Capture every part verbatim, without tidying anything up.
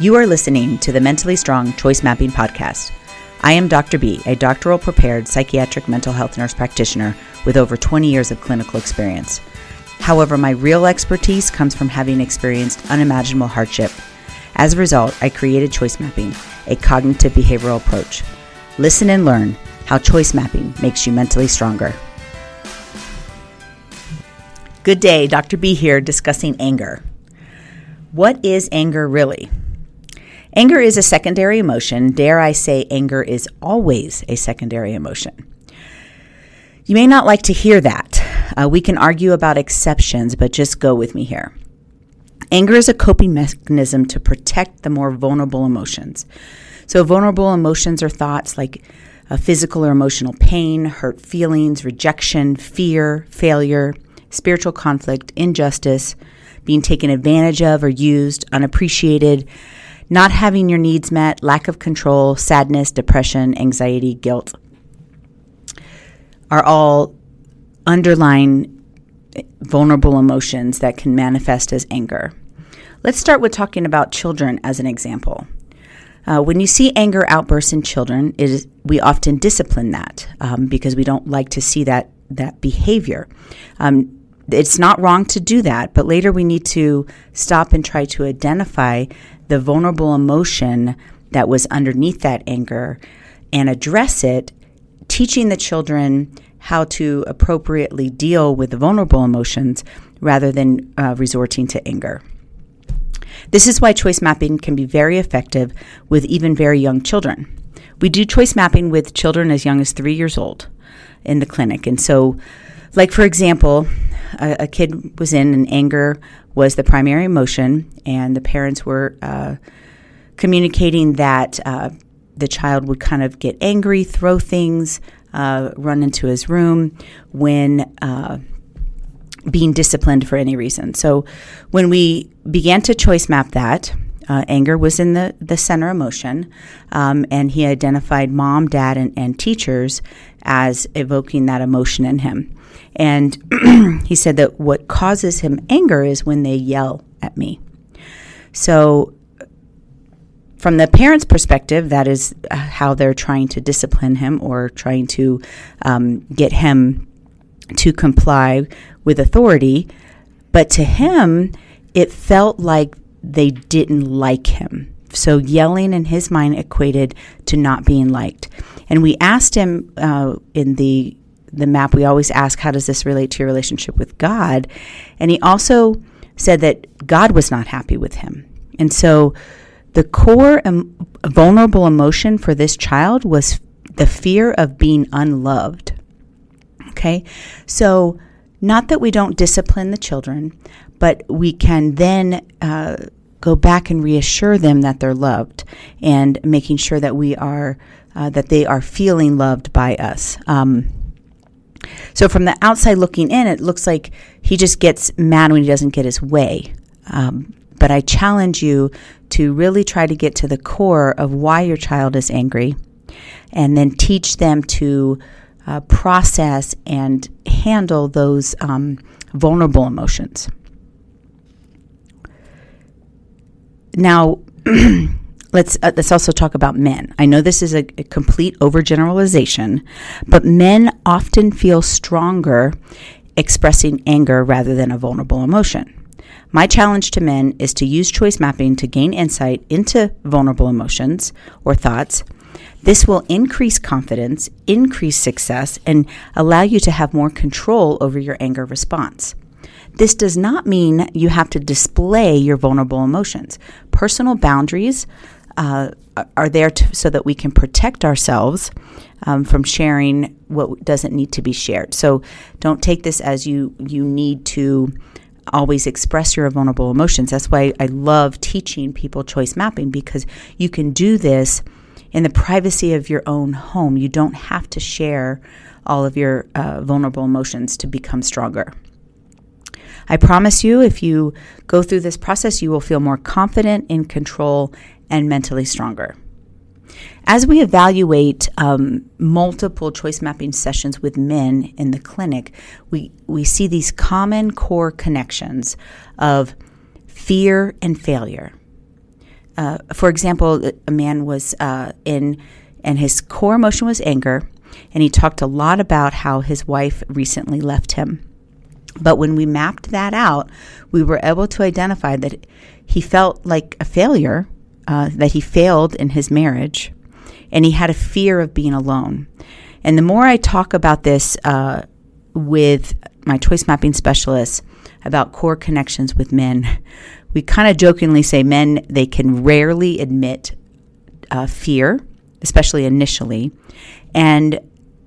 You are listening to the Mentally Strong Choice Mapping Podcast. I am Doctor B, a doctoral prepared psychiatric mental health nurse practitioner with over twenty years of clinical experience. However, my real expertise comes from having experienced unimaginable hardship. As a result, I created choice mapping, a cognitive behavioral approach. Listen and learn how choice mapping makes you mentally stronger. Good day, Doctor B here discussing anger. What is anger really? Anger is a secondary emotion. Dare I say anger is always a secondary emotion. You may not like to hear that. Uh, we can argue about exceptions, but just go with me here. Anger is a coping mechanism to protect the more vulnerable emotions. So vulnerable emotions are thoughts like uh, physical or emotional pain, hurt feelings, rejection, fear, failure, spiritual conflict, injustice, being taken advantage of or used, unappreciated, not having your needs met, lack of control, sadness, depression, anxiety, guilt are all underlying vulnerable emotions that can manifest as anger. Let's start with talking about children as an example. Uh, when you see anger outbursts in children, it is, we often discipline that um, because we don't like to see that that behavior. Um, it's not wrong to do that, but later we need to stop and try to identify the vulnerable emotion that was underneath that anger and address it, teaching the children how to appropriately deal with the vulnerable emotions rather than uh, resorting to anger. This is why choice mapping can be very effective with even very young children. We do choice mapping with children as young as three years old in the clinic. And so, like for example, a, a kid was in and anger was the primary emotion, and the parents were uh, communicating that uh, the child would kind of get angry, throw things, Uh, run into his room when uh, being disciplined for any reason. So when we began to choice map that, uh, anger was in the, the center emotion, um, and he identified mom, dad, and, and teachers as evoking that emotion in him. And he said that what causes him anger is when they yell at me. So from the parent's perspective, that is how they're trying to discipline him or trying to um, get him to comply with authority. But to him, it felt like they didn't like him. So yelling in his mind equated to not being liked. And we asked him uh, in the the map, we always ask, how does this relate to your relationship with God? And he also said that God was not happy with him. And so the core um, vulnerable emotion for this child was the fear of being unloved, okay? So not that we don't discipline the children, but we can then uh, go back and reassure them that they're loved and making sure that we are, uh, that they are feeling loved by us. Um, so from the outside looking in, it looks like he just gets mad when he doesn't get his way. Um, but I challenge you to really try to get to the core of why your child is angry and then teach them to uh, process and handle those um, vulnerable emotions. Now, let's uh, let's also talk about men. I know this is a, a complete overgeneralization, but men often feel stronger expressing anger rather than a vulnerable emotion. My challenge to men is to use choice mapping to gain insight into vulnerable emotions or thoughts. This will increase confidence, increase success, and allow you to have more control over your anger response. This does not mean you have to display your vulnerable emotions. Personal boundaries uh, are there to, so that we can protect ourselves um, from sharing what doesn't need to be shared. So don't take this as you, you need to always express your vulnerable emotions. That's why I love teaching people choice mapping, because you can do this in the privacy of your own home. You don't have to share all of your uh, vulnerable emotions to become stronger. I promise you, if you go through this process, you will feel more confident, in control, and mentally stronger. As we evaluate um, multiple choice mapping sessions with men in the clinic, we, we see these common core connections of fear and failure, uh, for example, a man was uh, in, and his core emotion was anger, and he talked a lot about how his wife recently left him. But when we mapped that out, we were able to identify that he felt like a failure, uh, that he failed in his marriage, and he had a fear of being alone. And the more I talk about this uh, with my choice mapping specialist about core connections with men, we kind of jokingly say men, they can rarely admit uh, fear, especially initially, and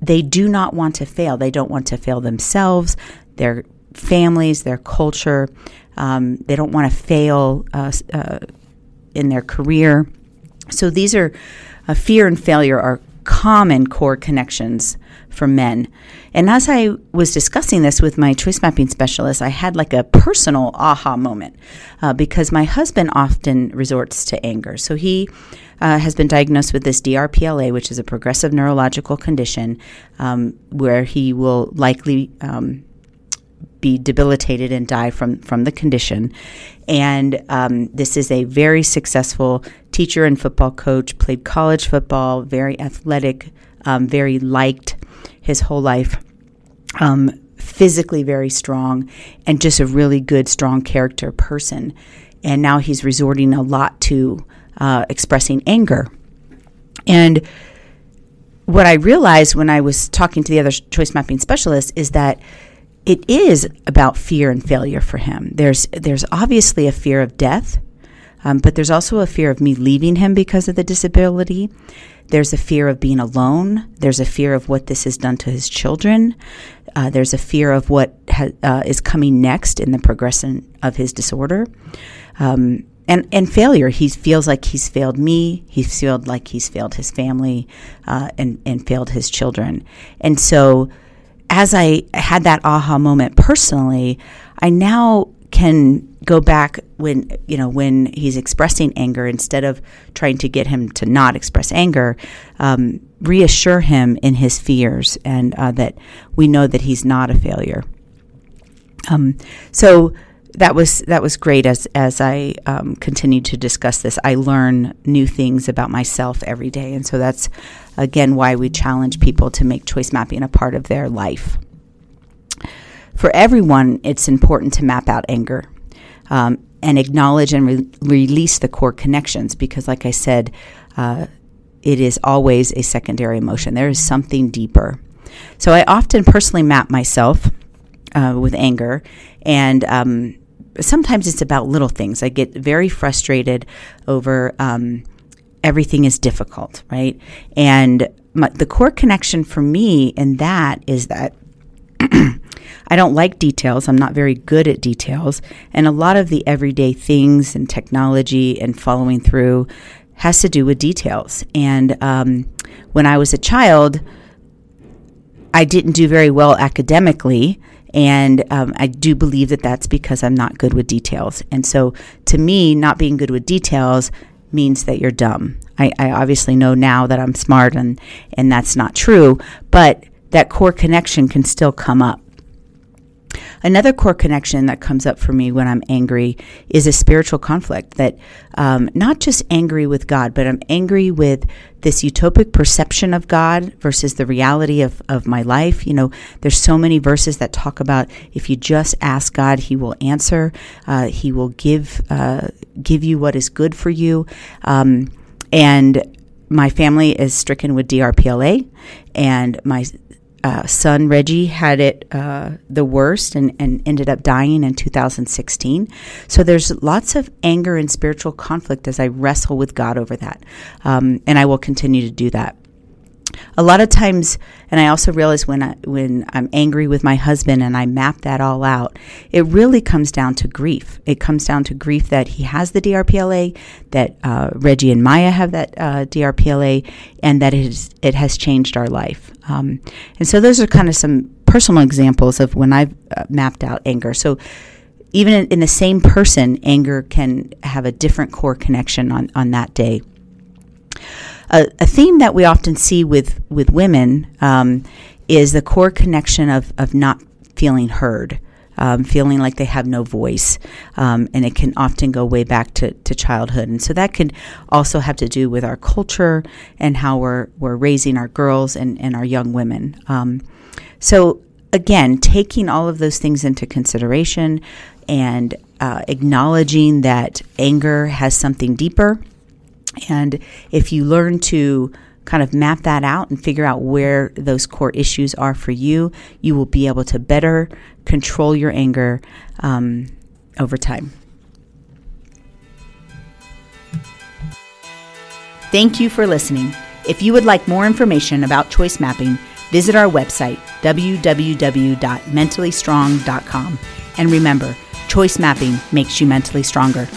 they do not want to fail. They don't want to fail themselves, their families, their culture. Um, they don't want to fail uh, uh, in their career. So these are uh, fear and failure are common core connections for men. And as I was discussing this with my choice mapping specialist, I had like a personal aha moment uh, because my husband often resorts to anger. So he uh, has been diagnosed with this D R P L A, which is a progressive neurological condition um, where he will likely um, be debilitated and die from, from the condition. And um, this is a very successful teacher and football coach, played college football, very athletic, um, very liked his whole life, um, physically very strong, and just a really good, strong character person. And now he's resorting a lot to uh, expressing anger. And what I realized when I was talking to the other choice mapping specialist is that it is about fear and failure for him. There's there's obviously a fear of death, um, but there's also a fear of me leaving him because of the disability. There's a fear of being alone. There's a fear of what this has done to his children. Uh, there's a fear of what ha- uh, is coming next in the progression of his disorder. Um, and, and failure. He feels like he's failed me. He's felt like he's failed his family uh, and, and failed his children. And so as I had that aha moment personally, I now can go back when, you know, when he's expressing anger, instead of trying to get him to not express anger, um, reassure him in his fears and uh, that we know that he's not a failure. Um, so that was that was great. As as I um, continued to discuss this, I learn new things about myself every day, and so that's again why we challenge people to make choice mapping a part of their life. For everyone, it's important to map out anger um, and acknowledge and re- release the core connections, because like I said, uh, it is always a secondary emotion. There is something deeper. So I often personally map myself uh, with anger, and um, sometimes it's about little things. I get very frustrated over um, everything is difficult, right? And my, the core connection for me in that is that I don't like details. I'm not very good at details. And a lot of the everyday things and technology and following through has to do with details. And um, when I was a child, I didn't do very well academically. And um, I do believe that that's because I'm not good with details. And so to me, not being good with details means that you're dumb. I, I obviously know now that I'm smart, and, and that's not true. But that core connection can still come up. Another core connection that comes up for me when I'm angry is a spiritual conflict that um, not just angry with God, but I'm angry with this utopic perception of God versus the reality of, of my life. You know, there's so many verses that talk about if you just ask God, he will answer. Uh, he will give uh, give you what is good for you. Um, and my family is stricken with D R P L A, and my Uh, son Reggie had it uh, the worst and, and ended up dying in two thousand sixteen. So there's lots of anger and spiritual conflict as I wrestle with God over that. Um, and I will continue to do that. A lot of times, and I also realize when, I, when I'm angry with my husband and I map that all out, it really comes down to grief. It comes down to grief that he has the D R P L A, that uh, Reggie and Maya have that uh, D R P L A, and that it, is, it has changed our life. Um, and so those are kind of some personal examples of when I've uh, mapped out anger. So even in, in the same person, anger can have a different core connection on, on that day. Uh, a theme that we often see with, with women um, is the core connection of, of not feeling heard. um, feeling like they have no voice. Um, and it can often go way back to, to childhood. And so that could also have to do with our culture and how we're, we're raising our girls and, and our young women. Um, so again, taking all of those things into consideration and uh, acknowledging that anger has something deeper. And if you learn to kind of map that out and figure out where those core issues are for you, you will be able to better control your anger um, over time. Thank you for listening. If you would like more information about choice mapping, visit our website, w w w dot mentally strong dot com. And remember, choice mapping makes you mentally stronger.